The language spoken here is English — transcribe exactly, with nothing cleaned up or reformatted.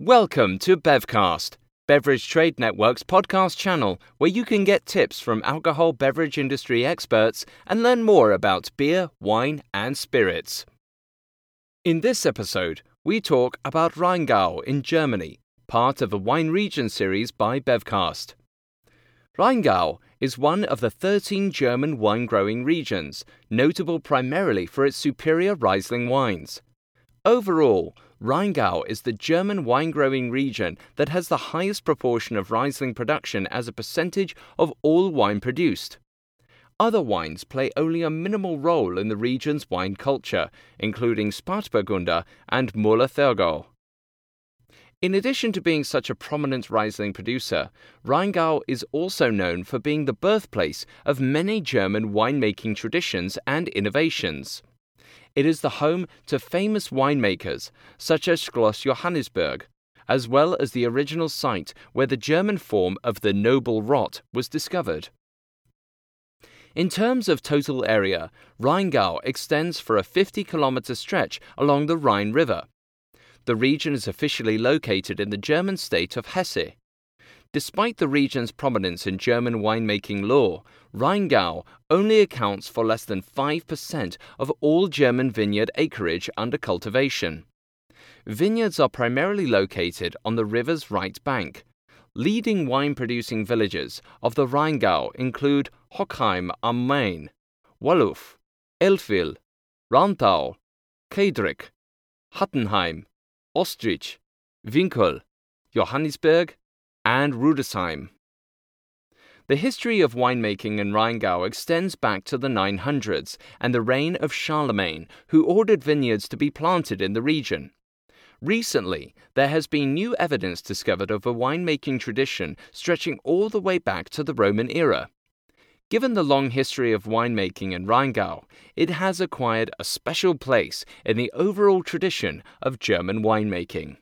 Welcome to BevCast, Beverage Trade Network's podcast channel where you can get tips from alcohol beverage industry experts and learn more about beer, wine and spirits. In this episode, we talk about Rheingau in Germany, part of a wine region series by BevCast. Rheingau is one of the thirteen German wine-growing regions, notable primarily for its superior Riesling wines. Overall, Rheingau is the German wine-growing region that has the highest proportion of Riesling production as a percentage of all wine produced. Other wines play only a minimal role in the region's wine culture, including Spätburgunder and Müller-Thurgau. In addition to being such a prominent Riesling producer, Rheingau is also known for being the birthplace of many German winemaking traditions and innovations. It is the home to famous winemakers such as Schloss Johannisberg, as well as the original site where the German form of the noble rot was discovered. In terms of total area, Rheingau extends for a fifty kilometer stretch along the Rhine River. The region is officially located in the German state of Hesse. Despite the region's prominence in German winemaking law, Rheingau only accounts for less than five percent of all German vineyard acreage under cultivation. Vineyards are primarily located on the river's right bank. Leading wine-producing villages of the Rheingau include Hochheim am Main, Walluf, Eltville, Rheingau, Kiedrich, Hattenheim, Ostrich, Winkel, Johannesburg, and Rüdesheim. The history of winemaking in Rheingau extends back to the nine hundreds and the reign of Charlemagne, who ordered vineyards to be planted in the region. Recently, there has been new evidence discovered of a winemaking tradition stretching all the way back to the Roman era. Given the long history of winemaking in Rheingau, it has acquired a special place in the overall tradition of German winemaking.